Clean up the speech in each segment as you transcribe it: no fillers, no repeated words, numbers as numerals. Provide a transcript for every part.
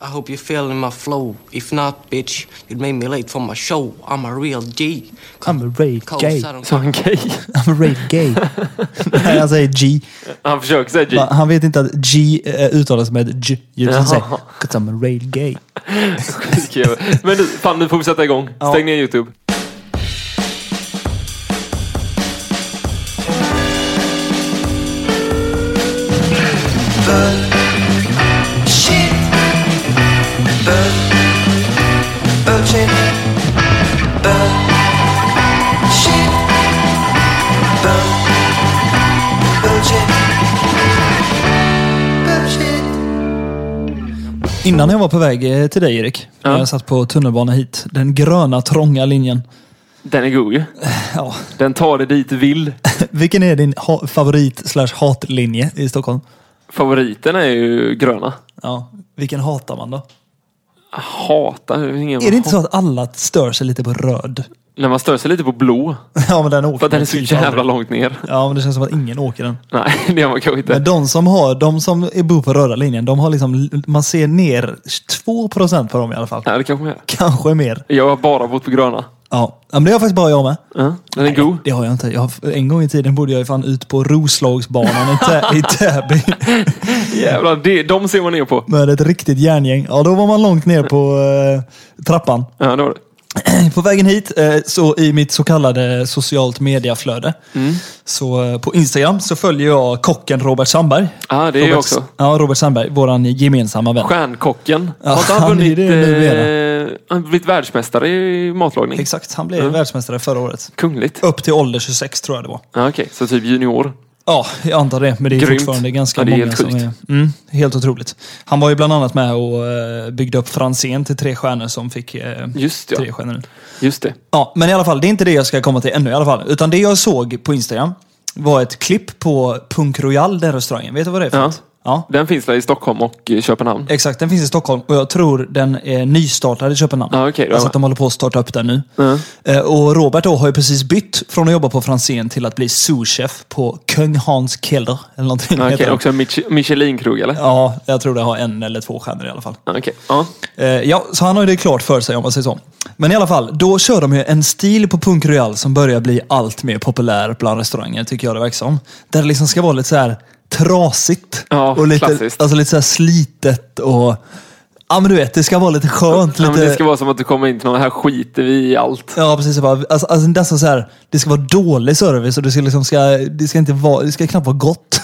I hope you're feeling my flow. If not, bitch, you'd make me late for my show. I'm a real G. I'm a real G. Sa han gay? I'm a real gay. Nej, han säger G. Han försöker säga G. Han vet inte att G uttalas med G. Han säger, 'cause I'm a real gay. Men nu, fan, nu får vi sätta igång. Stäng ner YouTube. Innan jag var på väg till dig, Erik, jag satt på tunnelbanan hit. Den gröna, trånga linjen. Den är god ju. Ja. Den tar dig dit du vill. Vilken är din favorit/hatlinje i Stockholm? Favoriten är ju gröna. Ja. Vilken hatar man då? Är det inte så att alla stör sig lite på röd? När man stör sig lite på blå. Ja, men den åker. För att den är så jävla långt ner. Ja, men det känns som att ingen åker den. Nej, det gör man kanske inte. Men de som bor på röda linjen, de har liksom, man ser ner 2% på dem i alla fall. Ja, det kanske mer. Kanske mer. Jag har bara bott på gröna. Ja, men det har faktiskt bara jag med. Ja, den är god. Det har jag inte. En gång i tiden bodde jag fan ut på Roslagsbanan i Täby. Jävlar, de ser man ner på. Med ett riktigt järngäng. Ja, då var man långt ner på trappan. Ja, det var det. På vägen hit, så i mitt så kallade socialt mediaflöde, så på Instagram så följer jag kocken Robert Sandberg. Ja, det är jag också. Ja, Robert Sandberg, våran gemensamma vän. Stjärnkocken. Ja, han har blivit världsmästare i matlagning. Exakt, han blev världsmästare förra året. Kungligt. Upp till ålder 26 tror jag det var. Ja, okej, så typ junior. Ja, jag antar det. Men det är grymt. Fortfarande ganska många helt som är... helt otroligt. Han var ju bland annat med och byggde upp Fransén till 3 stjärnor som fick 3 stjärnor. Just det. Ja, men i alla fall, det är inte det jag ska komma till ännu i alla fall. Utan det jag såg på Instagram var ett klipp på Punk Royale, den restaurangen. Vet du vad det är för något? Ja. Den finns där i Stockholm och i Köpenhamn. Exakt, den finns i Stockholm och jag tror den är nystartad i Köpenhamn. Ah, okay, alltså att de håller på att starta upp den nu. Och Robert då har ju precis bytt från att jobba på Fransén till att bli souschef på Kung Hans Keller eller någonting. Okej, okay, också en Michelin-krog eller? Ja, jag tror det har 1 eller 2 stjärnor i alla fall. Okay. Ja, så han har ju det klart för sig om man säger så. Men i alla fall, då kör de ju en stil på Punk Royale som börjar bli allt mer populär bland restauranger tycker jag det verkar som. Där det liksom ska vara lite så här trasigt och lite klassiskt. Alltså lite så här slitet och ja men du vet det ska vara lite skönt lite... Ja, men det ska vara som att du kommer in till någon här skiter vi i allt. Ja precis bara alltså det är så här det ska vara dålig service och det ska liksom det ska knappt vara gott.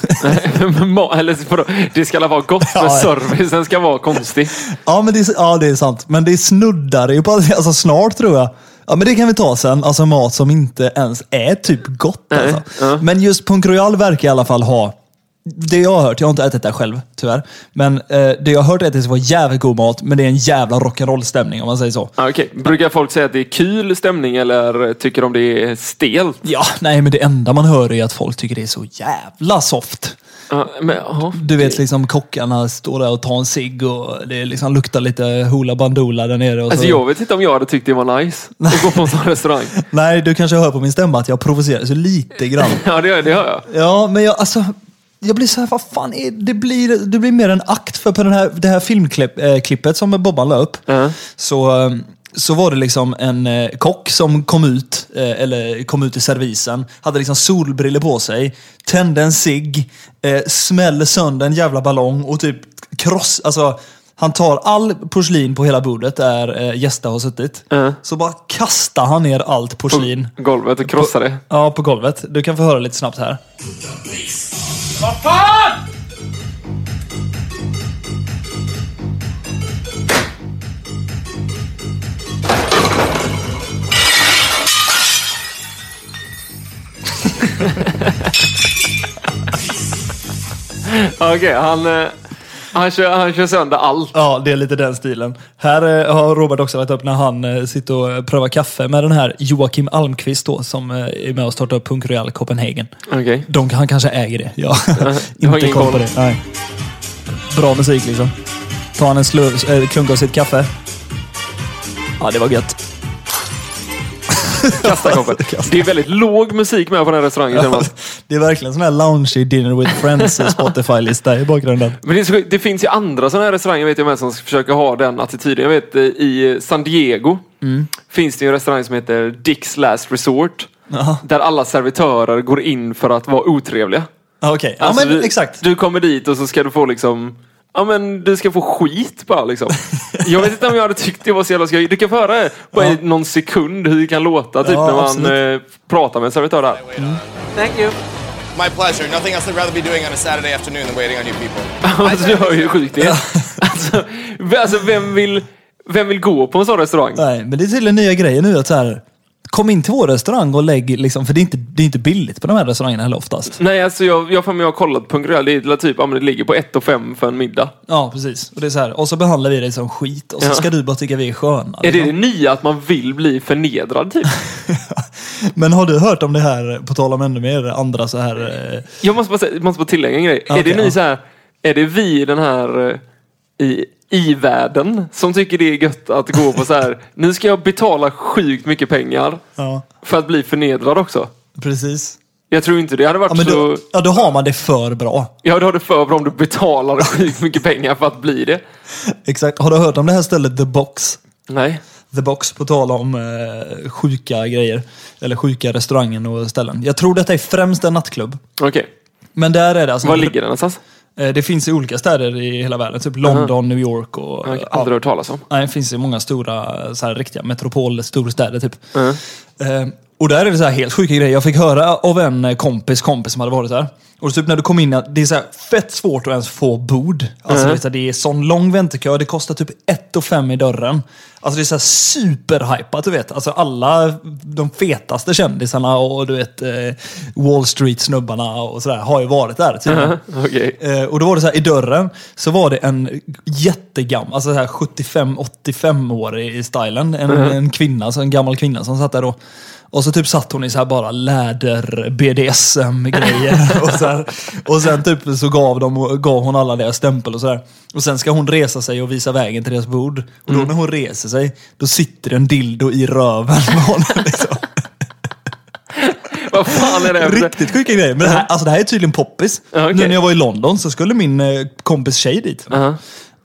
Eller det ska alla vara gott men servicen ska vara konstig. Ja men det är sant men det snuddar ju på alltså snart tror jag. Ja, men det kan vi ta sen. Alltså mat som inte ens är typ gott. Alltså. Men just Punk Royale verkar i alla fall ha... Det jag har hört, jag har inte ätit det själv, tyvärr. Men det jag har hört är att det var jävligt god mat. Men det är en jävla rock'n'roll-stämning, om man säger så. Ah, okay. Brukar folk säga att det är kul stämning eller tycker de det är stelt? Ja, nej, men det enda man hör är att folk tycker det är så jävla soft. Du vet liksom kockarna står där och tar en cigg och det liksom luktar lite hula bandula där nere och så. Alltså jag vet inte om jag hade tyckt det var nice att gå på en sån restaurang. Nej, du kanske hör på min stämma att jag provocerar så lite grann. Ja, det hör jag. Ja, men jag blir så här, vad fan är det blir mer en akt för på det här filmklippet som Bobban la upp. Så var det liksom en kock som kom ut i servisen, hade liksom solbriller på sig, tände en cigg, smällde sönder en jävla ballong och typ alltså han tar all porslin på hela bordet där gäster har suttit. Så bara kastar han ner allt porslin på golvet och krossar det. Ja, på golvet. Du kan få höra lite snabbt här. Vad fan! Okej, han kör sönder allt. Ja, det är lite den stilen. Här har Robert också lagt upp när han sitter och prövar kaffe med den här Joakim Almqvist då, som är med och startar upp Punk Royale Copenhagen. Okej. Han kanske äger det. Ja. Inte koll på det. Nej. Bra musik liksom. Tar han en klunk av sitt kaffe. Ja, det var gött. Kasta koppen. Det är väldigt låg musik med på den här restaurangen. Det är verkligen sån här loungy dinner with friends och Spotify-lista i bakgrunden. Men det finns ju andra sådana här restauranger, vet jag, med som försöker ha den attityden. Jag vet, i San Diego finns det ju en restaurang som heter Dick's Last Resort. Aha. Där alla servitörer går in för att vara otrevliga. Okej, ja, alltså, men exakt. Du kommer dit och så ska du få liksom... Ja, men du ska få skit bara liksom. Jag vet inte om jag hade tyckt det var så jävla skoj. Du kan få höra bara i någon sekund hur det kan låta typ när man pratar med en servitör där. Thank you. My pleasure. Nothing else I'd rather be doing on a Saturday afternoon than waiting on you people. Alltså, du hör ju sjukt det. Alltså, vem vill gå på en sån restaurang? Nej, men det är tydligen nya grejer nu att så här... Kom in till vår restaurang och lägg liksom, för det är inte billigt på de här restaurangerna heller oftast. Nej, alltså jag har kollat Punk Royale, det är typ, ja, men det ligger på 1,5 för en middag. Ja, precis. Och det är så här, och så behandlar vi dig som skit och så ska du bara tycka vi är sköna. Är det nya att man vill bli förnedrad typ? Men har du hört om det här, på tal om ännu mer andra så här... Jag måste bara tillägga en grej. Okay, är det ni så här, är det vi den här i världen som tycker det är gött att gå på så här, nu ska jag betala sjukt mycket pengar för att bli förnedrad också. Precis. Jag tror inte det hade varit så... Ja, då har man det för bra. Ja, då har det för bra om du betalar sjukt mycket pengar för att bli det. Exakt. Har du hört om det här stället The Box? Nej. The Box, på tal om sjuka grejer. Eller sjuka restaurangen och ställen. Jag tror detta är främst en nattklubb. Okej. Okay. Men där är det alltså... Var ligger den någonstans? Det finns i olika städer i hela världen, typ London, New York och... Jag har aldrig hört talas om. Nej, det finns i många stora, så här, riktiga metropolstäder typ. Och där är det så här helt sjuka grejer. Jag fick höra av en kompis som hade varit där. Och typ när du kom in, det är så här fett svårt att ens få bord. Alltså det är sån lång väntekö, det kostar typ 1,5 i dörren. Alltså det är så här superhypat, du vet. Alltså alla de fetaste kändisarna och du vet Wall Street-snubbarna och sådär har ju varit där. Typ. Okay. Och då var det så här, i dörren så var det en jättegam, alltså 75-85 år i stylen. En kvinna, alltså en gammal kvinna som satt där då. Och så typ satt hon i så här bara läder BDSM-grejer och så här. Och sen typ så gav hon alla deras stämpel och så där. Och sen ska hon resa sig och visa vägen till deras bord. Och då när hon reser sig, då sitter en dildo i röven med honom liksom. Vad fan är det? Riktigt sjuka grejer. Men det här är tydligen poppis. Okay. Nu när jag var i London så skulle min kompis tjej dit.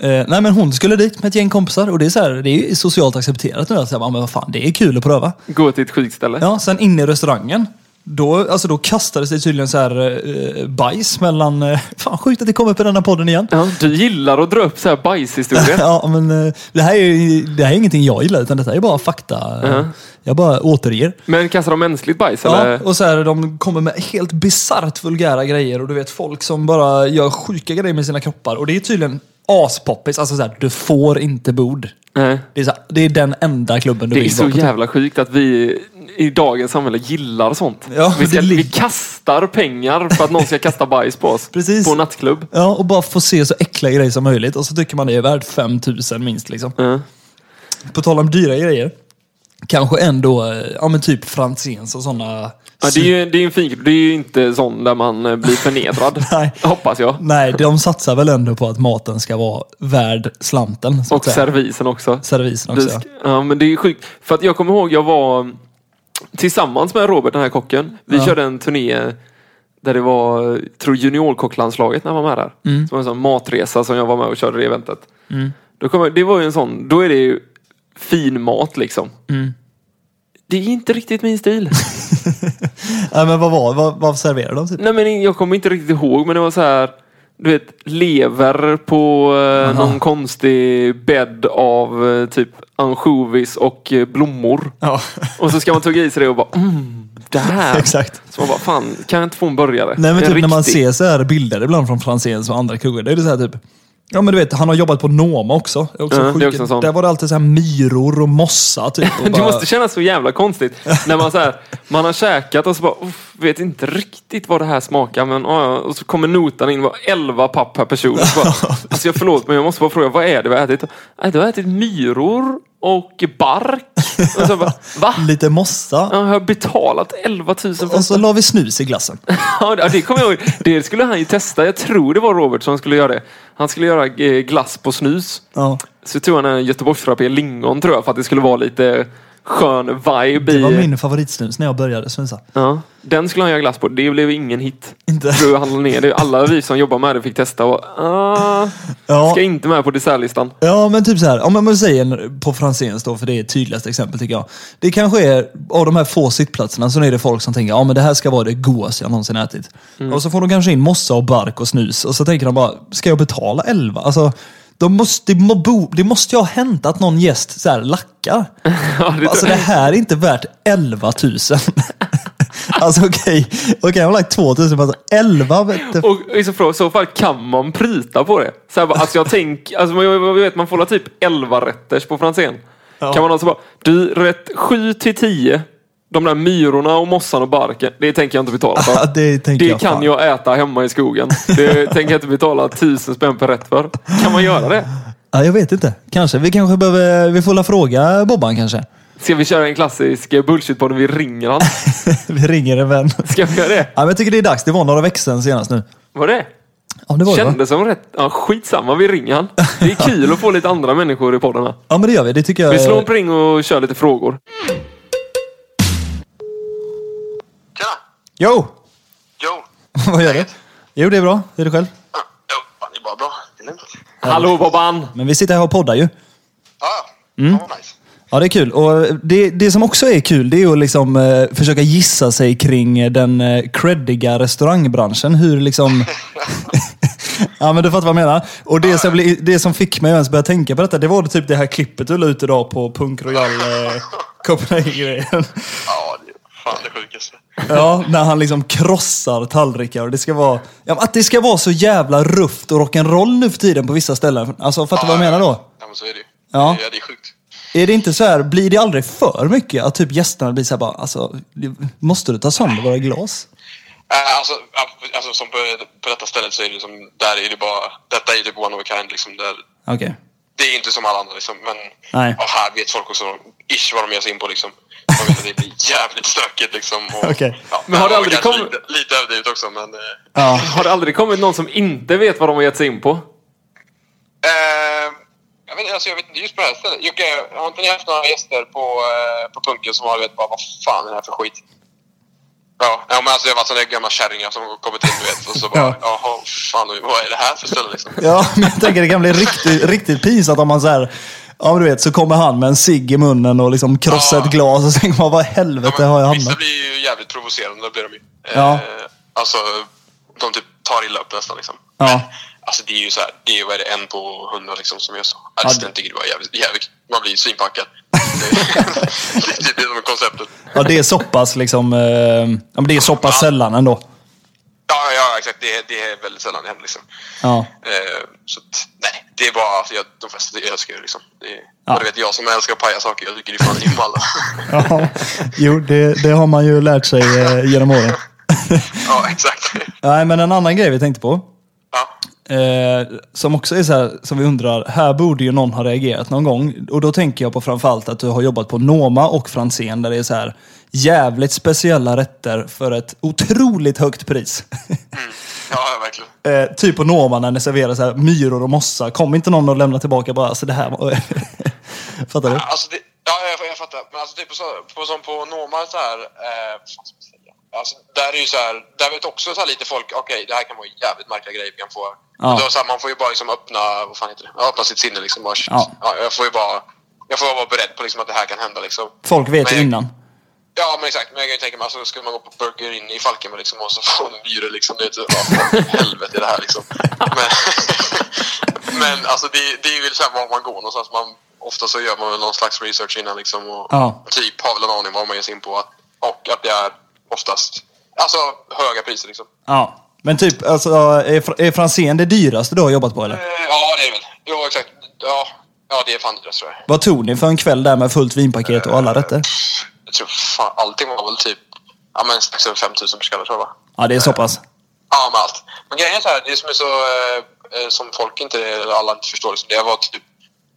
Nej, men hon skulle dit med ett gäng kompisar. Och det är så här, det är socialt accepterat nu. Att säga, men vad fan, det är kul att pröva. Gå till ett skitställe. Ja, sen inne i restaurangen. Då kastades det tydligen så här bajs mellan... Fan, sjukt att det kommer på den här podden igen. Ja, du gillar att dra upp så här bajshistorier. Ja, men det här är ingenting jag gillar, utan detta är bara fakta. Jag bara återger. Men kastar de mänskligt bajs? Ja, eller? Och så här, de kommer med helt bizarrt vulgära grejer. Och du vet, folk som bara gör sjuka grejer med sina kroppar. Och det är tydligen... aspoppis, alltså såhär, du får inte bord. Det är, så här, det är den enda klubben du vill vara på. Det är så jävla sjukt att vi i dagens samhälle gillar sånt. Ja, vi kastar pengar för att någon ska kasta bajs på oss. Precis. På en nattklubb. Ja, och bara få se så äckliga grejer som möjligt. Och så tycker man det är värt 5 000 minst liksom. På tal om dyra grejer. Kanske ändå, ja men typ Fransén och sådana... Ja, det är ju en fin, det är ju inte sån där man blir förnedrad. Nej. Hoppas jag. Nej, de satsar väl ändå på att maten ska vara värd slanten. Och servisen också. Ja, men det är sjukt. För att jag kommer ihåg, jag var tillsammans med Robert, den här kocken. Vi körde en turné där det var, tror juniorkocklandslaget när man var med där. Det var en sån matresa som jag var med och körde det eventet. Det var ju en sån, då är det ju fin mat liksom. Det är inte riktigt min stil. Nej, men vad serverade de typ? Nej, men jag kommer inte riktigt ihåg, men det var så här, du vet, lever på någon konstig bädd av typ ansjovis och blommor. Ja. Och så ska man tugga i sig det och bara det här. Exakt. Så man bara, fan, kan jag inte få en burgare? Nej, men typ när man ser så här bilder ibland från Franséns och andra krogar, det är det så här typ. Ja, men du vet, han har jobbat på Noma också det. Där var det alltid så här myror och mossa typ och bara... Det måste kännas så jävla konstigt när man så här, man har käkat och så bara vet inte riktigt vad det här smakar, men och så kommer notan in, var 11 papp per person så bara, alltså jag förlåt, men jag måste bara fråga, vad är det vi har ätit? Du har ätit myror och bark och så bara, va? Lite mossa. Jag har betalat 11 000. Och så la vi snus i glassen. Ja, det kommer jag ihåg. Det skulle han ju testa. Jag tror det var Robert som skulle göra det. Han skulle göra glass på snus. Så tog han en Göteborgsrapé Lingon, tror jag, för att det skulle vara lite skön vibe. Det var min favoritsnus när jag började snusa. Ja, den skulle han göra glass på. Det blev ingen hit. Inte. Ner. Alla vi som jobbar med det fick testa och ska inte med på dessertlistan. Ja, men typ så här. Om man säger på Franséns då, för det är tydligaste exempel tycker jag. Det kanske är av de här få sittplatserna så är det folk som tänker, ja men det här ska vara det godaste jag någonsin ätit. Mm. Och så får de kanske in mossa och bark och snus och så tänker de bara, ska jag betala 11? Alltså det måste ju ha hänt att någon gäst så här lackar. Ja, alltså det här är inte värt 11 000. Alltså okej, jag har lagt 2000, alltså 11 vet du. Och i så fall kan man prita på det. Så här, alltså jag tänker, alltså man vet man får la typ 11 rätters på Fransén. Ja. Kan man alltså bara, du rätt 7-10. De där myrorna och mossan och barken, det tänker jag inte betala för. Det kan jag äta hemma i skogen. Det tänker jag inte betala 1000 spänn per rätt för. Kan man göra det? Ja, jag vet inte. Kanske. Vi får la fråga Bobban kanske. Ska vi köra en klassisk bullshitpodden? Vi ringer han. Vi ringer en vän. Ska vi göra det? Ja, men jag tycker det är dags. Det var några veckor sedan senast nu. Var det? Ja, det var kändes som rätt. Ja, skitsamma, vi ringer han. Det är kul att få lite andra människor i poddarna. Ja, men det gör vi. Det tycker jag. Vi slår en ring och kör lite frågor. Jo! Vad gör du? Jo, det är bra. Hur är det själv? Jo, det är bara bra. Det är lugnt. Hallå, Bobban! Men vi sitter här och poddar ju. Ja. Mm. Oh, nice. Ja, det är kul. Och det som också är kul, det är att liksom försöka gissa sig kring den creddiga restaurangbranschen. Hur liksom... Ja, men du fattar vad jag menar. Och det som fick mig ens börja tänka på detta, det var typ det här klippet du la ut idag på Punk Royale Copenhagen. Ja, det sjukaste. Ja, när han liksom krossar tallrikar och det ska vara... Ja, att det ska vara så jävla rufft och rock'n'roll nu för tiden på vissa ställen. Alltså, fattar vad jag menar då? Ja, men så är det ju. Ja. Ja, det är sjukt. Är det inte så här, blir det aldrig för mycket att typ gästerna blir så här bara, alltså, måste du ta sönder våra glas? Alltså som på detta stället så är det liksom, där är det bara, detta är typ one of a kind liksom, där... Okej. Det är inte som alla andra liksom, men här vet folk också ish vad de gör sig in på liksom. Man vet att det blir jävligt stökigt liksom. Och, okay. Ja, men har det aldrig kommit... Lite överdrivet också, men... Ja. Har det aldrig kommit någon som inte vet vad de har gett sig in på? Jag vet inte, just på det här stället. Jocke, har inte ni haft några gäster på punken som har vet bara, vad fan är det här för skit? Ja, men alltså det var sådana gamla kärringar som kommer till, du vet, och så bara, jaha, fan, vad är det här för ställe liksom? Ja, men jag tänker det kan bli riktigt pinsamt om man så här, ja men du vet, så kommer han med en cigg i munnen och liksom krossar ett glas och så tänker man, vad helvete har jag hamnat? Vissa blir ju jävligt provocerande, då blir de ju. Alltså, de typ tar illa upp nästan liksom. Ja. Alltså det är ju så här, det är ju en på 100 liksom som jag sa. Alltså den tycker det var jävligt, man blir svinpackad. Det är typ det som är konceptet. Ja, det är så pass liksom, men det är så pass sällan ändå. Ja, exakt. Det är väldigt sällan det händer liksom. Ja. Så nej, det är bara, alltså, de flesta jag älskar liksom. Jag vet, jag som älskar paja saker, jag tycker det är fan i alla. Ja, jo, det har man ju lärt sig genom åren. Ja, exakt. Nej, men en annan grej vi tänkte på. Som också är så här, som vi undrar, här borde ju någon ha reagerat någon gång. Och då tänker jag på framförallt att du har jobbat på Noma och Fransén, där det är så här jävligt speciella rätter för ett otroligt högt pris. Ja, verkligen. Typ på Noma när ni serverar så här myror och mossa, kom inte någon och lämna tillbaka bara, alltså det här var... Fattar du? Alltså jag fattar. Men alltså typ som på Noma så här... Alltså, där är ju så här, där vet också så här lite folk, okej, det här kan vara jävligt märkliga grejer vi kan få. Ja. Då, så här, man får ju bara liksom öppna, vad fan heter det? Öppna sitt sinne liksom. Bara, jag får vara beredd på liksom att det här kan hända liksom. Folk vet ju innan. Ja, men exakt. Men jag kan ju tänka mig, alltså, skulle man gå på Burger in i Falkenberg liksom, och så får en myre liksom, det är typ, helvete är det här liksom. Men alltså det är ju så här var man går någonstans. Man, ofta så gör man väl någon slags research innan liksom, och typ har väl en aning vad man ger sig in på. Och att det är oftast. Alltså höga priser liksom. Ja, men typ alltså, är Fransén det dyraste du har jobbat på eller? Ja, det är väl. Jo, exakt. Ja, det är fan dyrast tror jag. Vad tog ni för en kväll där med fullt vinpaket och alla rätter? Jag tror fan allting var väl typ 5 000 per skalle tror jag va? Ja, det är så pass. Ja, men allt. Men grejen är så här, det som är så som folk alla inte förstår liksom, det var typ,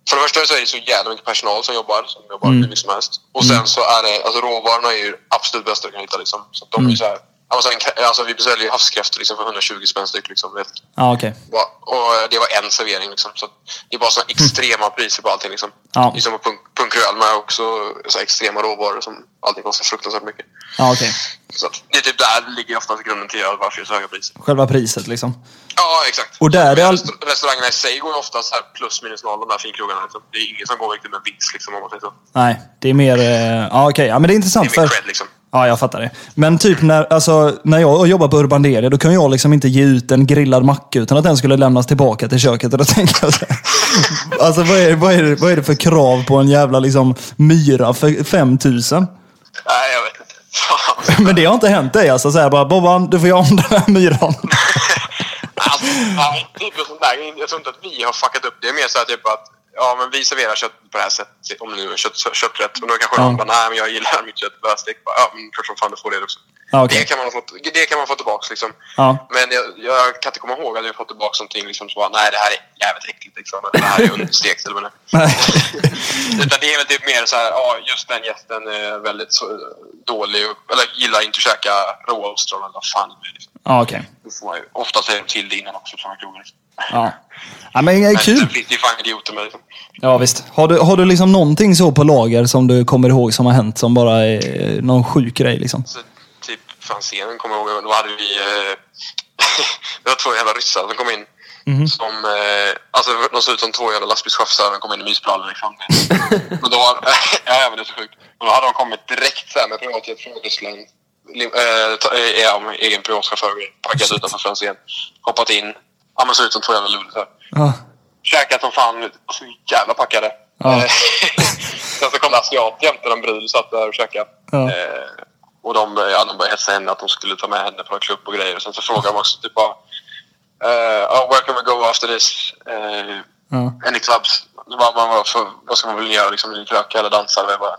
för det första så är det så jävla mycket personal som jobbar hur mycket som helst. Och sen så är det, alltså råvarorna är ju absolut bästa du kan hitta liksom. Så de är så här, alltså vi beställde ju havskräftor liksom för 120 spänn styck liksom, vet. Ja, okej. Och det var en servering liksom, så det är bara såna extrema priser på allting liksom. Ja. Liksom på punk Punk Royale med också så extrema råvaror som allting kostar fruktansvärt mycket. Ja, okej. Så det är typ där ligger oftast grunden till varför det är så höga priser. Själva priset liksom? Ja, exakt. Och där är restaurangerna i sig går ofta så här plus minus noll, de här finkrogarna liksom. Det är ingen som går riktigt med vinst liksom om man säger så. Nej, det är mer... Ja, okej. Ja, men det är intressant det är mer för... cred, liksom. Ja, jag fattar det. Men typ när jag jobbar på Urban Deli, då kan jag liksom inte ge ut en grillad macka utan att den skulle lämnas tillbaka till köket. Och då tänker jag så här, alltså vad är det för krav på en jävla liksom myra för 5 000? Nej, jag vet inte. Fan. Men det har inte hänt dig alltså. Så här bara, Bobban, du får göra om den här myran. Alltså, jag tror inte att vi har fuckat upp det. Det är mer så här typ att ja, men vi serverar kött på det här sättet. Om nu är kötträtt. Och då kanske någon bara, nej men jag gillar mitt kött. Bara, ja, men klart som fan du får det också. Ah, okay. Det kan man få tillbaka liksom. Men jag kan inte komma ihåg att jag fått tillbaka någonting liksom, så bara, nej det här är jävligt äckligt liksom. Det här är ju understekt eller vad det är. Det är väl typ mer så här, ja just den gästen är väldigt så, dålig. Eller gillar inte att käka råostron eller vad fan det är liksom. Ah, okay. Då får man ju ofta säga till det innan också från krogen liksom. Ja. Ja, men det är kul. Det är fan idioter med liksom. Ja visst. Har du liksom någonting så på lager som du kommer ihåg som har hänt som bara är någon sjuk grej liksom? Så, typ Fransén kommer jag ihåg. Då hade vi det var 2 jävla ryssar som kom in. Mm-hmm. Som alltså de såg ut som 2 jävla lastbilschaufförer som kom in i mysplanen liksom. Och då var ja men det är så sjukt. Och då hade de kommit direkt så här med privatjet från Ryssland. Egen privatchaufför packad utanför Fransén. Hoppat in. Ja, men så ut som 2 jävla luller så här. Ja. Käkat som fan ut. Så jävla packade. Ja. Sen så kom asiat jämte en brud satt där och käkade. Ja. Och de började hetsa henne att de skulle ta med henne på en klubb och grejer. Och sen så frågade de också typ bara where can we go after this? Any clubs? Vad ska man vilja göra? Liksom, vill röka eller dansa? Eller bara,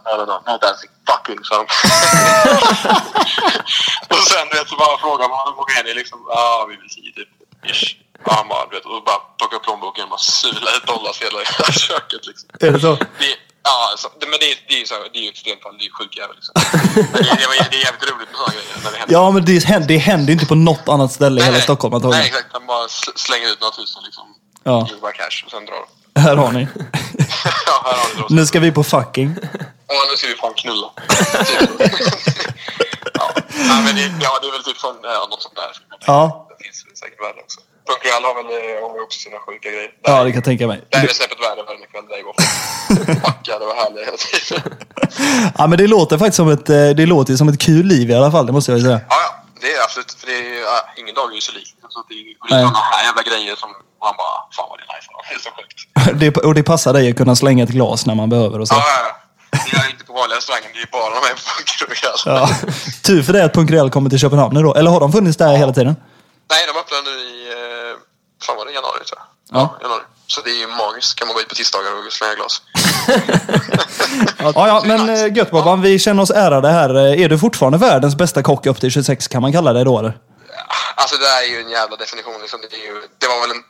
no dancing, fucking, sa de. Och sen vet så bara frågade man och henne liksom, vi vill se typ. Ish. Ja, man vet, och bara plocka upp plånboken och bara sula ett dollarsedlar i hela köket liksom. Är det så? Det är ju extremt fan, det är ju sjuk jävel liksom. Det är jävligt roligt med sådana grejer när det händer. Ja, men det händer ju inte på något annat ställe i hela Stockholm. Nej, exakt, man bara slänger ut några tusen liksom. Ja. Bara cash och sen drar. Här har ni. Ja, här har ni då. Nu ska vi på fucking. Ja, nu ska vi fan knulla. Ja, men det är väl typ från något sånt där. Ja. Det finns säkert värde också. Punk Royale har väl också sina sjuka grejer. Ja, det kan jag tänka mig. Det är släppet värde varje kväll där igår. Fucka, det var härligt hela tiden. Ja, men det låter faktiskt som ett kul liv i alla fall, det måste jag säga. Ja, det är absolut. För det är ingen dag är ju så lik. Så det är ju sådana här jävla grejer som man bara, fan vad det är nice. Det är så sjukt. Och det passar dig att kunna slänga ett glas när man behöver och så. Ja. Det är inte på vanliga restaurangen, det är bara de här Punk Royale. Tur för det att Punk Royale kommer till Köpenhamn nu då. Eller har de funnits där hela tiden? Nej, de öppnade i januari tror jag. Ja. Januari. Så det är ju magiskt. Kan man gå hit på tisdagar och slänga glas. ja, men gött Bobban, vi känner oss ärade här. Är du fortfarande världens bästa kock upp till 26 kan man kalla det då eller? Alltså det där är ju en jävla definition liksom.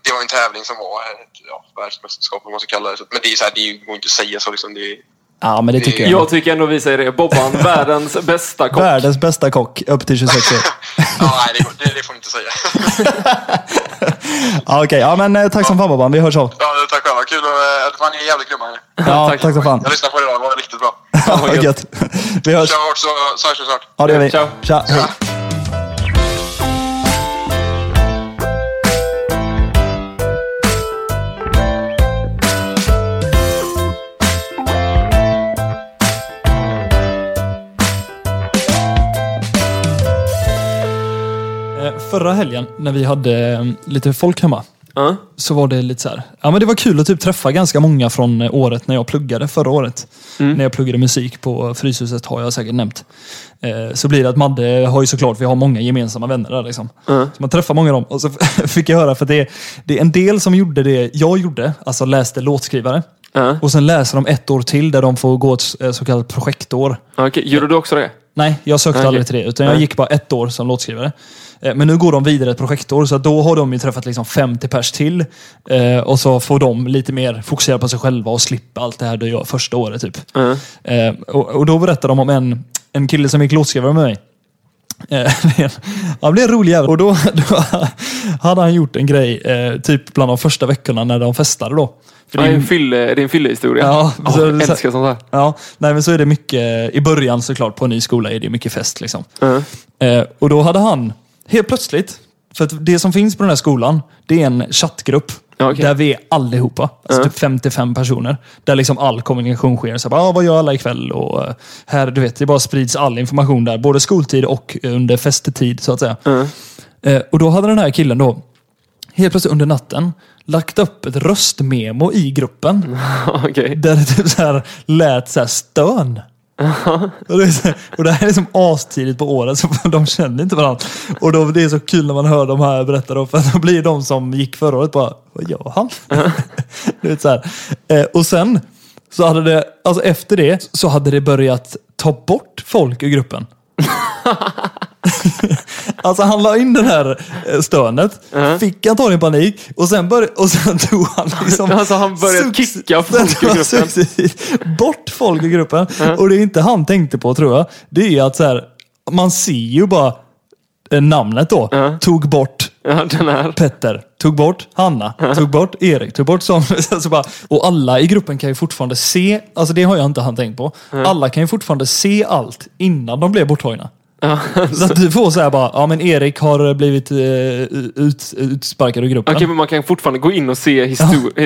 Det var en tävling som var världsmästerskap om man ska kalla det. Men det är så här, det går inte att säga så liksom. Det är, ja, men det tycker jag tycker ändå vi säger det. Bobban, världens bästa kock. Världens bästa kock, upp till 26 år. Nej, det får ni inte säga. Okej, men tack som fan Bobban, vi hörs av. Ja, tack själva, kul att man är jävligt grymma. Ja, tack som fan. Jag lyssnar på det idag, det var riktigt bra. Ja, gött. Vi hörs. Tja, så hörs vi snart. Ja, det gör vi. Tja. Hej. Förra helgen när vi hade lite folk hemma så var det lite så här. Ja, men det var kul att typ träffa ganska många från året när jag pluggade förra året. När jag pluggade musik på Fryshuset har jag säkert nämnt. Så blir det att Madde har ju såklart, vi har många gemensamma vänner där liksom. Så man träffar många av dem och så fick jag höra för det är en del som gjorde det jag gjorde, alltså läste låtskrivare. Och sen läser de ett år till där de får gå ett så kallat projektår. Okej, gjorde du också det? Nej, jag sökte aldrig till det utan jag gick bara ett år som låtskrivare. Men nu går de vidare ett projektår så då har de ju träffat liksom 50 pers till och så får de lite mer fokusera på sig själva och slippa allt det här du gör första året typ. Och då berättar de om en kille som gick låtskrivare med mig. Han blev en rolig jävel. Och då hade han gjort en grej typ bland de första veckorna när de festade då. Det är en fyllehistoria. Ja, jag älskar sånt här. Ja, nej, men så är det mycket i början såklart. På en ny skola är det mycket fest liksom. Och då hade han helt plötsligt, för att det som finns på den här skolan, det är en chattgrupp. Okay. Där vi är allihopa, alltså typ 55 personer. Där liksom all kommunikation sker. Så bara, vad gör alla ikväll? Och här, du vet, det bara sprids all information där. Både skoltid och under festetid, så att säga. Och då hade den här killen då helt plötsligt under natten lagt upp ett röstmemo i gruppen. Okay. Där det typ så här lät så här stön. Och det här är liksom astidigt på året, så de känner inte varandra. Och då, det är så kul när man hör de här berätta då, för då blir de som gick förra året bara, vad gör han? Du vet, så här. Och sen så hade det, alltså efter det så hade det börjat ta bort folk ur gruppen. Alltså han la in den här stönet, fick han ta i panik och sen tog han liksom, alltså han började kicka folk i gruppen. Bort folk i gruppen. Och det är inte han tänkte på, tror jag. Det är att så här, man ser ju bara namnet då. Tog bort den här. Petter, tog bort Hanna, tog bort Erik, tog bort Samuel, alltså bara, och alla i gruppen kan ju fortfarande se, alltså det har jag inte han tänkt på. Alla kan ju fortfarande se allt innan de blev borttagna. Så att du får så här bara, ja men Erik har blivit utsparkad ur gruppen. Okej, men man kan fortfarande gå in och se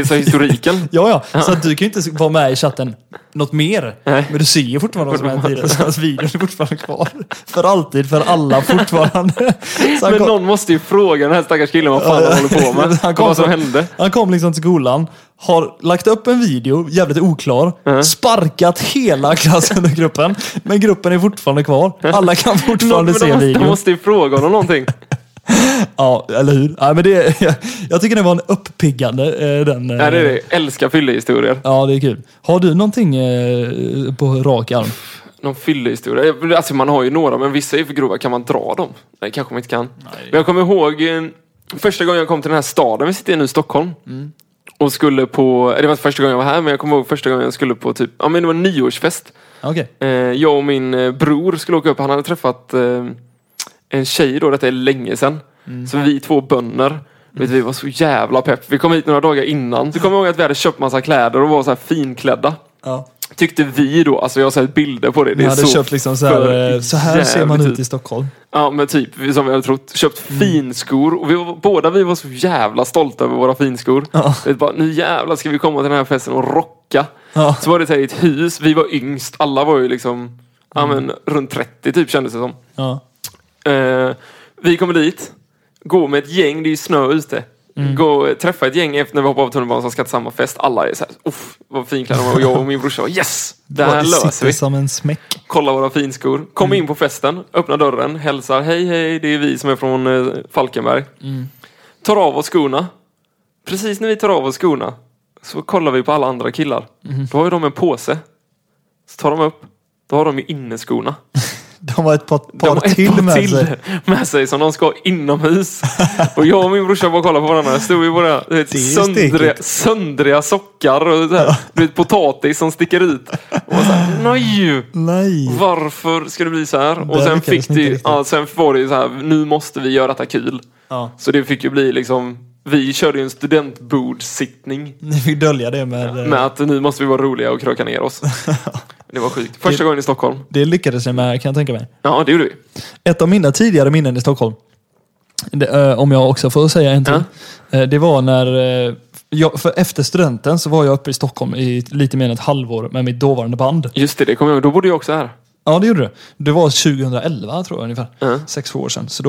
historiken. Ja. Så att du kan ju inte vara med i chatten något mer. Men du ser ju fortfarande vad som händer i det. Så att videon är fortfarande kvar. För alltid, för alla fortfarande. Men någon måste ju fråga den här stackars killen vad fan han håller på med. Vad som hände. Han kom liksom till skolan, har lagt upp en video, jävligt oklar, sparkat hela klassen och gruppen, men gruppen är fortfarande kvar. Alla kan fortfarande se videon. De måste ju fråga om någonting. Ja, eller hur? Ja, men det, jag tycker det var en uppiggande den. Ja, det är det. Älskar fyllehistorier. Ja, det är kul. Har du någonting på rak arm? Någon fyllehistoria? Alltså man har ju några, men vissa är för grova. Kan man dra dem? Nej, kanske man inte kan. Nej. Men jag kommer ihåg första gången jag kom till den här staden vi sitter i nu, Stockholm. Och skulle på, det var inte första gången jag var här, men jag kommer ihåg första gången jag skulle på typ, ja men det var en nyårsfest. Okay. Jag och min bror skulle åka upp, han hade träffat en tjej då, detta är länge sedan. Så vi två bönder, vet vi var så jävla pepp. Vi kom hit några dagar innan. Så kom jag ihåg att vi hade köpt massa kläder och var så här finklädda. Ja. Tyckte vi då, alltså jag har sett bilder på det. Det är hade så köpt liksom så här ser man ut i Stockholm. Ja, men typ som vi hade trott, köpt finskor. Och vi var så jävla stolta över våra finskor. Bara, nu jävlar ska vi komma till den här festen och rocka. Så var det här i ett hus, vi var yngst. Alla var ju liksom runt 30 typ, kändes det som. Vi kommer dit, går med ett gäng, det är ju snö ute. Gå träffa ett gäng efter när vi hoppade av tunnelbanan som ska till samma fest. Alla är så här, uff, vad finkläder de var. Och jag och min brorsa var, yes! Det här löser vi. Som en smäck. Kolla våra finskor. Kom in på festen, öppna dörren, hälsar, hej, det är vi som är från Falkenberg. Tar av oss skorna. Precis när vi tar av oss skorna så kollar vi på alla andra killar. Då har ju de en påse. Så tar de upp, då har de ju inneskorna. De har ett par till med sig som de ska inomhus. Och jag och min brorsa bara kollade på varandra. Stod i våra söndriga sockar och där, potatis som sticker ut. Och så här, nej. Varför ska det bli så här? Och sen fick det, sen var det ju så här, nu måste vi göra detta kul. Så det fick ju bli liksom, vi körde ju en studentbordssittning. Ni fick dölja det med att nu måste vi vara roliga och kröka ner oss. Det var sjukt. Första gången i Stockholm. Det lyckades jag med, kan jag tänka mig. Ja, det gjorde vi. Ett av mina tidigare minnen i Stockholm, det, om jag också får säga en till, det var när för efter studenten så var jag uppe i Stockholm i lite mer än ett halvår med mitt dåvarande band. Just det kommer jag ihåg. Då bodde jag också här. Ja, det gjorde du. Det var 2011 tror jag ungefär. 6 år sedan. Så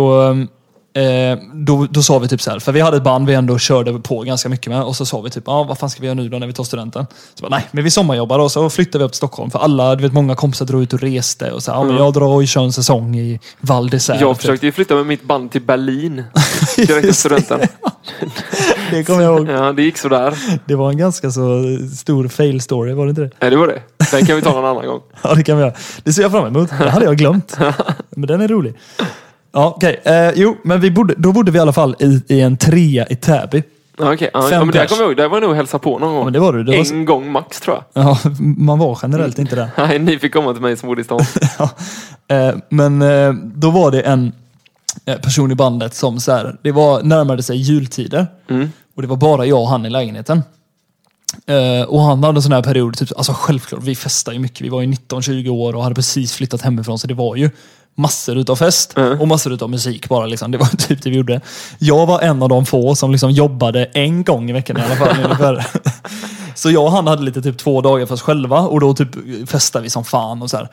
då sa vi typ så här, för vi hade ett band vi ändå körde på ganska mycket med, och så sa vi typ, vad fan ska vi göra nu då när vi tar studenten? Så bara, nej, men vi sommarjobbar och så flyttar vi upp till Stockholm, för alla, du vet, många kompisar drog ut och reste och så här, men jag drar och kör en säsong i Valdese. Jag försökte ju flytta med mitt band till Berlin direkt efter studenten. Det kommer jag ihåg. Ja, det gick så där. Det var en ganska så stor fail story, var det inte det? Nej, det var det. Den kan vi ta någon annan gång. Ja, det kan vi göra. Det ser jag fram emot. Det hade jag glömt. Men den är rolig. Ja, okej. Men då bodde vi i alla fall i en trea i Täby. Okej, ja, men det var nog hälsa på någon gång. Men det var det var en gång max, tror jag. Ja, man var generellt inte där. Nej, ni fick komma till mig som bodde i stan. Men då var det en person i bandet som så här, det var närmade sig jultider. Och det var bara jag och han i lägenheten. Och han hade en sån här period, typ, alltså självklart, vi festade ju mycket. Vi var ju 19-20 år och hade precis flyttat hemifrån, så det var ju massor utav fest och massor utav musik bara liksom. Det var typ det vi gjorde. Jag var en av de få som liksom jobbade en gång i veckan i alla fall. Så jag och han hade lite typ 2 dagar för oss själva och då typ festade vi som fan och så här.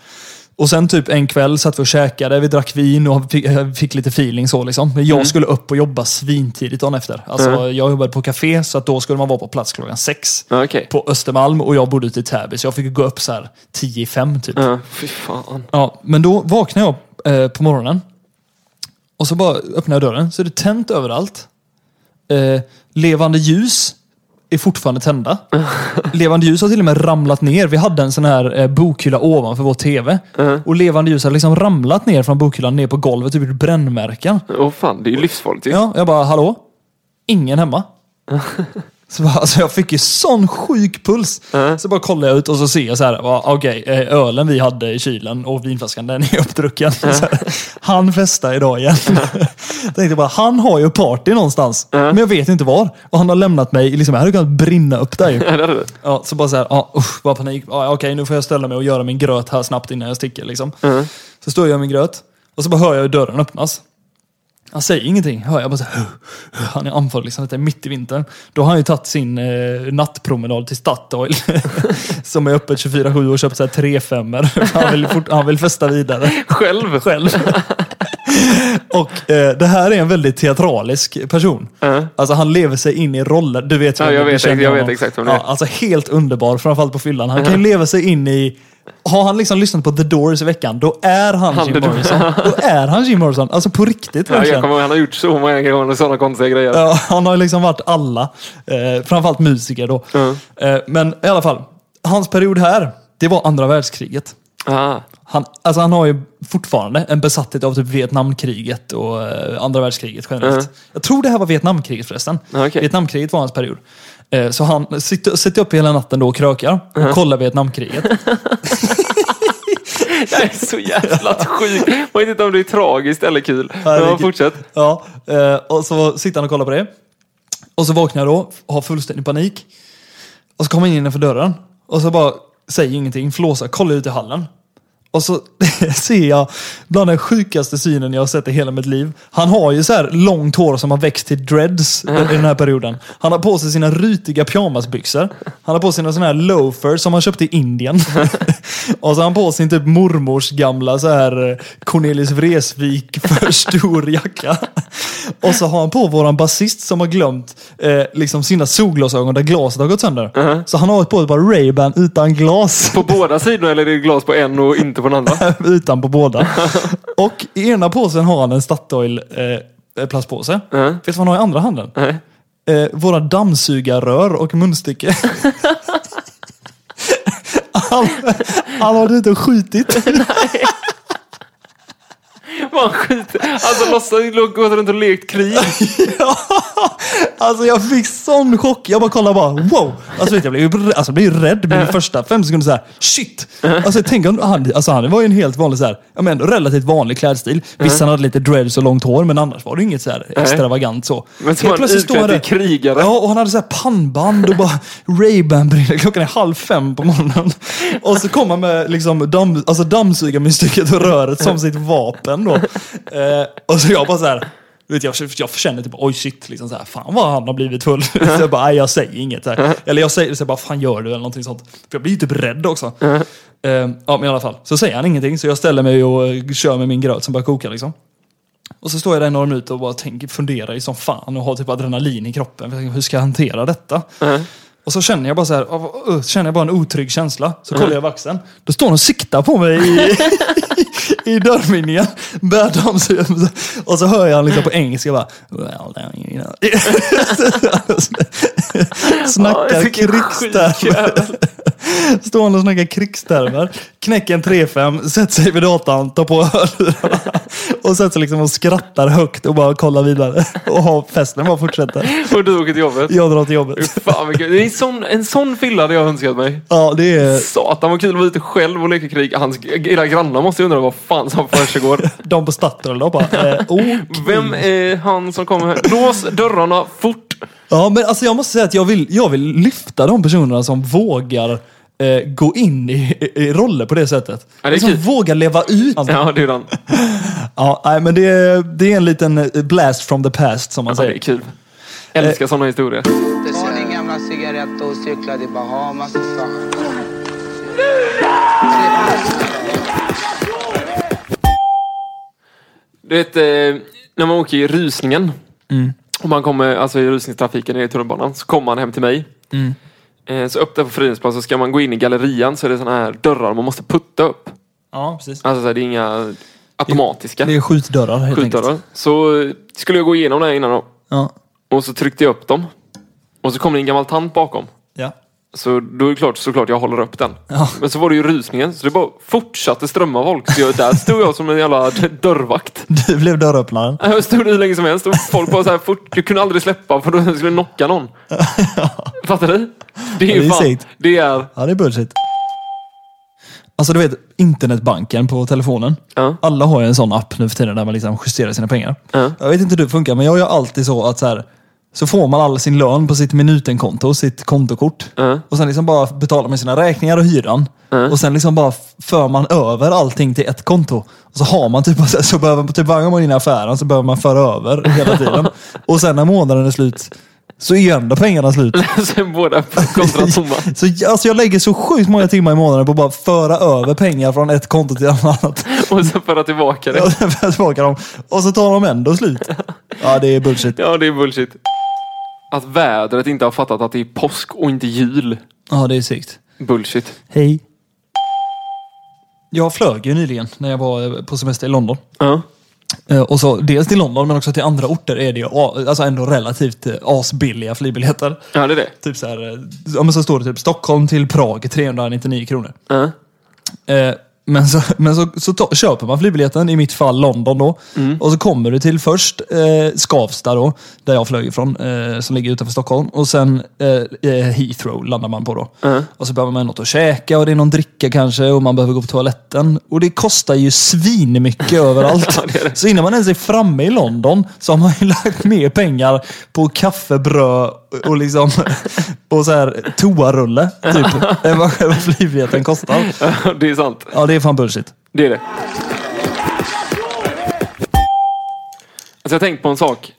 Och sen typ en kväll satt vi och käkade, vi drack vin och fick lite feeling så liksom. Men jag skulle upp och jobba svintidigt dagen efter. Alltså jag jobbade på café, så att då skulle man vara på plats klockan 6 på Östermalm, och jag bodde ute i Täby, så jag fick gå upp så här 10:05 typ. Fy fan. Ja, men då vaknade jag på morgonen och så bara öppnade jag dörren, så det är tänt överallt. Levande ljus är fortfarande tända. Levande ljus har till och med ramlat ner. Vi hade en sån här bokhylla ovanför vår tv. Och levande ljus har liksom ramlat ner från bokhyllan ner på golvet, typ brännmärken. Åh fan, det är ju livsfarligt. Ja, jag bara, hallå? Ingen hemma? Så bara, alltså jag fick ju sån sjuk puls. Så bara kollade jag ut och så ser jag så här, okej, ölen vi hade i kylen och vinflaskan, den är uppdrucken. Så här, han festar idag igen. Tänkte bara, han har ju party någonstans. Men jag vet inte var. Och han har lämnat mig, liksom, jag hade kunnat brinna upp där ju. Ja, så bara så här, bara panik. Okej, nu får jag ställa mig och göra min gröt här snabbt innan jag sticker liksom. Så står jag med min gröt och så bara hör jag hur dörren öppnas. Han säger ingenting. Hör jag bara så här, han är anförd liksom, det är mitt i vintern. Då har han ju tagit sin nattpromenad till Statoil som är öppet 24/7 och köpt så här 3-5-er. Han vill festa vidare. Själv. Och det här är en väldigt teatralisk person. Alltså han lever sig in i roller. Du vet ju. Jag vet exakt vad det är. Ja, alltså helt underbar, framförallt på fyllan. Han kan ju leva sig in i. Har han liksom lyssnat på The Doors i veckan, då är han Jim Morrison. Då är han Jim Morrison. Alltså på riktigt. Ja, jag kommer ihåg, han har gjort så många gånger sådana konstiga grejer. Ja, han har liksom varit alla. Framförallt musiker då. Men i alla fall, hans period här, det var andra världskriget. Han har ju fortfarande en besatthet av typ Vietnamkriget och andra världskriget generellt. Jag tror det här var Vietnamkriget förresten. Vietnamkriget var hans period. Så han sitter upp hela natten då och krökar och kollar Vietnamkriget. Det är så jävla sjukt. Man vet inte om det är tragiskt eller kul. Men fortsätt. Ja, och så sitter han och kollar på det. Och så vaknar jag då, har fullständig panik. Och så kommer jag in för dörren. Och så bara säger ingenting, flåsar, kollar ut i hallen. Och så ser jag bland den sjukaste synen jag har sett i hela mitt liv. Han har ju så här långt hår som har växt till dreads i den här perioden. Han har på sig sina rutiga pyjamasbyxor. Han har på sig sina såna här loafers som han köpte i Indien. Och så har han på sin typ mormors gamla så här Cornelis Vreeswijk för stor jacka. Och så har han på våran basist som har glömt liksom sina solglasögon där glaset har gått sönder. Så han har på ett par Ray-Ban utan glas. På båda sidor, eller är det glas på en och inte på den andra? Utan på båda. Och i ena påsen har han en Statoil plastpåse. Vet du vad han har i andra handen? Våra dammsugarrör och munstycke. Han har inte skjutit. Nej. Man skiter. Alltså låtsas gå runt och lekt krig. Ja. Alltså jag fick sån chock. Jag bara wow. Alltså jag blev rädd med första 5 sekunder så här. Shit. Alltså tänk om han var ju en helt vanlig så här, ja men relativt vanlig klädstil. Visst han hade lite dreads och långt hår, men annars var det inget så här extravagant så. Men så plötsligt står han krigare. Ja, och han hade så här pannband och bara Ray-Ban brillor. Klockan är 4:30 på morgonen. Och så kommer med liksom dammsugarmunstycket och röret som sitt vapen. Och så jag bara så här, vet jag känner typ oj shit liksom så här, fan vad han har blivit full. Så jag bara jag säger inget här. Eller jag säger så bara fan gör du eller någonting sånt. För jag blir typ rädd också. Ja men i alla fall så säger han ingenting, så jag ställer mig och kör med min gröt som bara kokar liksom. Och så står jag där några minuter och bara funderar i som fan och har typ adrenalin i kroppen. Jag tänker, hur ska jag hantera detta? Och så känner jag bara så här, känner jag bara en otrygg känsla. Så kollar jag vaxen. Då står han och siktar på mig i dörrminningen. Och så hör jag han liksom på engelska bara snackar krigstermer. Står han och snackar krigstermer. Knäcker en 3-5, sätter sig vid datan, tar på hörlurarna och sätter sig liksom och skrattar högt och bara kollar vidare. Och har festen bara fortsätter. Och du åker till jobbet? Jag drar till jobbet. Fan, det är en sån fylla hade jag önskat mig. Ja, det är... Satan, vad kul att vara ute själv och leka krig. Hans grannar måste ju undra vad fan som försiggår. De på Statoil då bara... Vem är han som kommer här? Lås dörrarna fort. Ja, men alltså jag måste säga att jag vill lyfta de personerna som vågar gå in i roller på det sättet. Ja, det är som kul. Vågar leva ut. Alltså. Ja, det är den. Ja, men det är en liten blast from the past som man säger. Det är kul. Jag älskar sådana historier. Det var en gamla cigarett och cyklade i Bahamas. Fan. Du vet, när man åker i rusningen och man kommer, alltså i rusningstrafiken i tunnelbanan, så kommer man hem till mig. Så upp där på Fridhemsplan så ska man gå in i gallerian, så är det såna här dörrar man måste putta upp. Ja, precis. Alltså det är inga automatiska. Det är skjutdörrar helt enkelt. Så skulle jag gå igenom det innan då. Ja. Och så tryckte jag upp dem. Och så kom det en gammal tant bakom. Ja. Så då är det klart, såklart jag håller upp den. Ja. Men så var det ju rusningen. Så det bara fortsatte strömma folk. Så där stod jag som en jävla dörrvakt. Du blev dörröppnaren. Jag stod hur länge som helst. Och folk bara så här fort. Du kunde aldrig släppa för då skulle knocka någon. Ja. Fattar du? Det är ju fan. Det är... Ja, det är bullshit. Alltså du vet, internetbanken på telefonen. Alla har ju en sån app nu för tiden där man liksom justerar sina pengar. Jag vet inte hur det funkar, men jag gör alltid så att så här... Så får man all sin lön på sitt minutenkonto, sitt kontokort. Och sen liksom bara betalar med sina räkningar och hyran. Och sen liksom bara för man över allting till ett konto. Och så har man typ, så behöver man typ varje gång in i affären så behöver man föra över hela tiden. Och sen när månaden är slut så är ändå pengarna slut. Sen båda kontra tomma. Så, alltså jag lägger så sjukt många timmar i månaden på att bara föra över pengar från ett konto till ett annat. Och sen föra tillbaka det. Och så tar de ändå slut. Ja, det är bullshit. Ja, det är bullshit. Att vädret inte har fattat att det är påsk och inte jul. Ja, det är sikt. Bullshit. Hej. Jag flög ju nyligen när jag var på semester i London. Och så dels till London men också till andra orter är det ju alltså ändå relativt asbilliga flygbiljetter. Ja, det är det. Typ så här, ja, men så står det typ Stockholm till Prag 399 kronor. Men så köper man flygbiljetten, i mitt fall London då. Och så kommer du till först Skavsta då, där jag flög ifrån, som ligger utanför Stockholm. Och sen Heathrow landar man på då. Och så behöver man något att käka och det är någon dricka kanske. Och man behöver gå på toaletten. Och det kostar ju svinmycket överallt. Ja, det. Så innan man ens är framme i London så har man ju lagt mer pengar på kaffebröd och liksom och så här toarulle typ än vad själva flygbiljetten kostar. Det är sant. Ja, det är fan bullshit. Det är det. Alltså jag tänkte på en sak.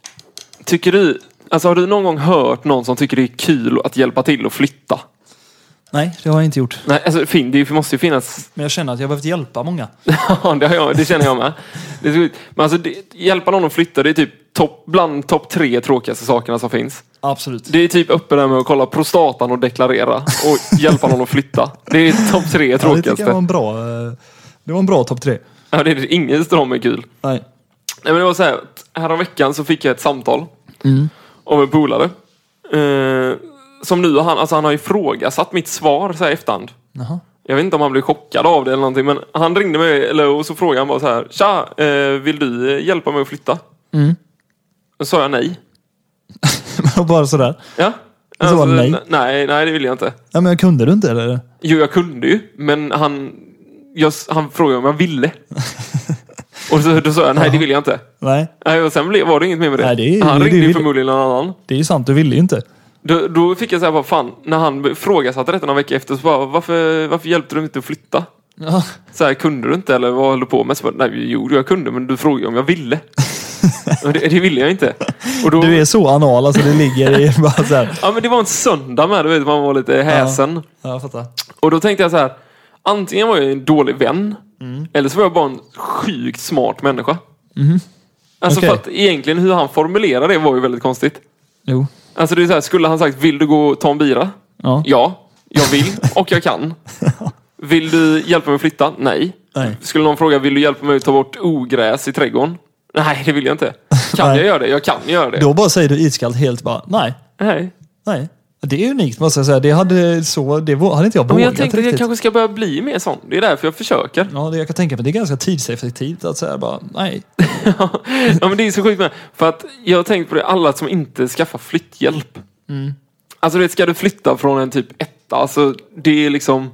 Tycker du, alltså har du någon gång hört någon som tycker det är kul att hjälpa till och flytta? Nej, det har jag inte gjort. Nej, alltså det måste ju finnas. Men jag känner att jag behövt hjälpa många. Ja, det känner jag med. Det är så, men alltså hjälpa någon att flytta, det är typ bland topp 3 tråkigaste sakerna som finns. Absolut. Det är typ uppe där med att kolla prostatan och deklarera och hjälpa någon att flytta. Det är topp 3 tråkigaste. Ja, det tycker jag var en bra topp 3. Ja, det är ingen strång med kul. Nej, men det var så här, häromveckan så fick jag ett samtal av en polare. Som nu, han har ifrågasatt mitt svar så här efterhand. Jaha. Jag vet inte om han blev chockad av det eller någonting, men han ringde mig och så frågade han bara så här: tja, vill du hjälpa mig att flytta? Då sa jag nej. Bara sådär? Ja. Och så var det nej. Nej, det vill jag inte. Ja, men kunde du inte eller? Jo, jag kunde ju, men han frågade om jag ville. Och då sa jag, nej det vill jag inte. Nej, och sen var det inget mer med det. Nej, han ringde ju förmodligen någon annan. Det är ju sant, du ville ju inte. Då fick jag så här bara, fan, när han frågasatte detta några veckor efter så bara, varför hjälpte du inte att flytta? Ja. Så här, kunde du inte eller vad höll du på med? Så bara, nej, jo, jag kunde, men du frågade om jag ville. Det ville jag inte. Och då... Du är så anal, alltså det ligger i bara så här. Ja, men det var en söndag med, du vet, man var lite häsen. Ja, jag fattar. Och då tänkte jag så här, antingen var jag en dålig vän eller så var jag bara en sjukt smart människa. Alltså okay. För att egentligen hur han formulerade det var ju väldigt konstigt. Jo. Alltså det är så här, skulle han sagt, vill du gå och ta en bira? Ja, jag vill och jag kan. Vill du hjälpa mig att flytta? Nej. Skulle någon fråga, vill du hjälpa mig att ta bort ogräs i trädgården? Nej, det vill jag inte. Kan jag göra det? Jag kan göra det. Då bara säger du iskallt helt bara, nej. Det är unikt, måste jag säga. Det hade inte jag vågat. Men jag tänkte att jag kanske ska börja bli mer sån. Det är därför jag försöker. Ja, det jag kan tänka på. Det är ganska tidseffektivt att säga bara, nej. Ja, men det är så sjukt med. För att jag har tänkt på det, alla som inte skaffar flytthjälp. Alltså, vet, ska du flytta från en typ etta? Alltså, det är liksom...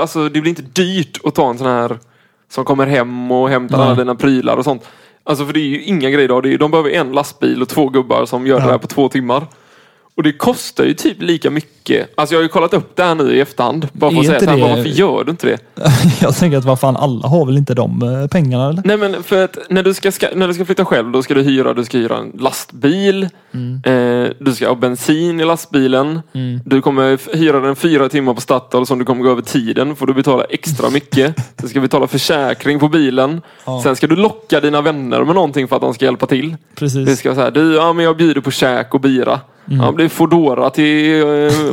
alltså, det blir inte dyrt att ta en sån här som kommer hem och hämtar alla dina prylar och sånt. Alltså för det är ju inga grejer då. De behöver en lastbil och två gubbar som gör det här på 2 timmar. Och det kostar ju typ lika mycket. Alltså jag har ju kollat upp det här nu i efterhand. Bara för att säga så här, varför gör du inte det? Jag tänker att vad fan, alla har väl inte de pengarna eller? Nej men för att när du ska flytta själv, då ska du hyra en lastbil. Du ska ha bensin i lastbilen. Du kommer hyra den 4 timmar på Statoil som du kommer gå över tiden. Får du betala extra mycket. Sen ska vi betala försäkring på bilen. Ja. Sen ska du locka dina vänner med någonting för att de ska hjälpa till. Precis. Det ska så här, men jag bjuder på käk och bira. Ja, det är Fodora till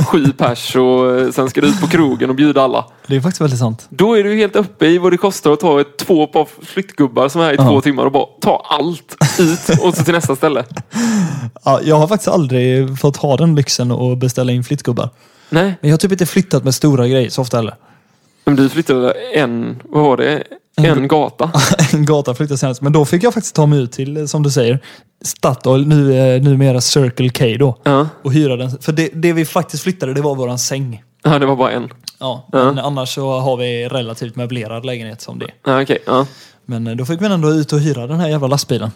7 pers och sen ska du ut på krogen och bjuda alla. Det är faktiskt väldigt sant. Då är du helt uppe i vad det kostar att ta 2 par flyttgubbar som är här i 2 timmar och bara ta allt ut och så till nästa ställe. Ja, jag har faktiskt aldrig fått ha den lyxen och beställa in flyttgubbar. Nej. Men jag har typ inte flyttat med stora grejer så ofta heller. Men du flyttade vad var det? En gata. En gata flyttade senast. Men då fick jag faktiskt ta mig ut till, som du säger, Statoil, numera Circle K då. Och hyra den. För det vi faktiskt flyttade, det var våran säng. Ja, det var bara en. Ja, men annars så har vi relativt möblerad lägenhet som det. Ja, okej. Ja. Men då fick vi ändå ut och hyra den här jävla lastbilen.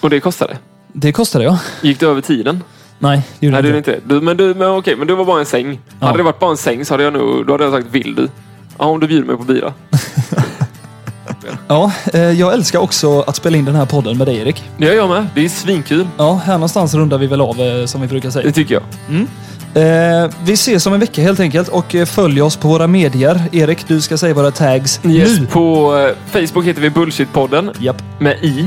Och det kostade? Det kostade, ja. Gick det över tiden? Nej, det gjorde inte det. Men det var bara en säng. Ja. Hade det varit bara en säng så hade jag nog, då hade jag sagt, vill du? Ja, om du bjuder mig på bira. Ja, jag älskar också att spela in den här podden med dig, Erik. Det gör jag med, det är svinkul. Ja, här någonstans rundar vi väl av, som vi brukar säga. Det tycker jag. Vi ses om en vecka helt enkelt. Och följ oss på våra medier. Erik, du ska säga våra tags nu. På Facebook heter vi Bullshitpodden. Japp. Med i.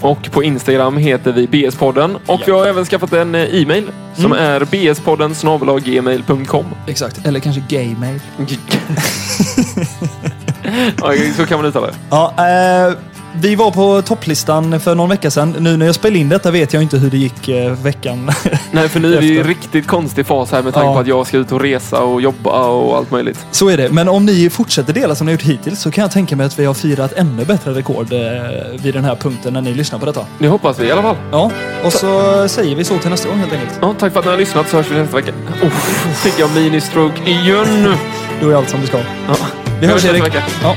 Och på Instagram heter vi BS-podden. Och jag har även skaffat en e-mail som är bspodden@gmail.com. Exakt, eller kanske gaymail. Ja, så kan man uttala det. Ja, vi var på topplistan för någon vecka sedan. Nu när jag spelade in detta vet jag inte hur det gick veckan. Nej, för nu är vi i riktigt konstig fas här med tanke på att jag ska ut och resa och jobba och allt möjligt. Så är det, men om ni fortsätter dela som ni har gjort hittills så kan jag tänka mig att vi har firat ännu bättre rekord vid den här punkten när ni lyssnar på detta. Det hoppas vi i alla fall. Ja, och så säger vi så till nästa gång helt enkelt. Ja, tack för att ni har lyssnat, så hörs vi nästa vecka. Fick jag mini-stroke igen. Då är allt som det ska. Ja. Vi hörs, Erik. Ja.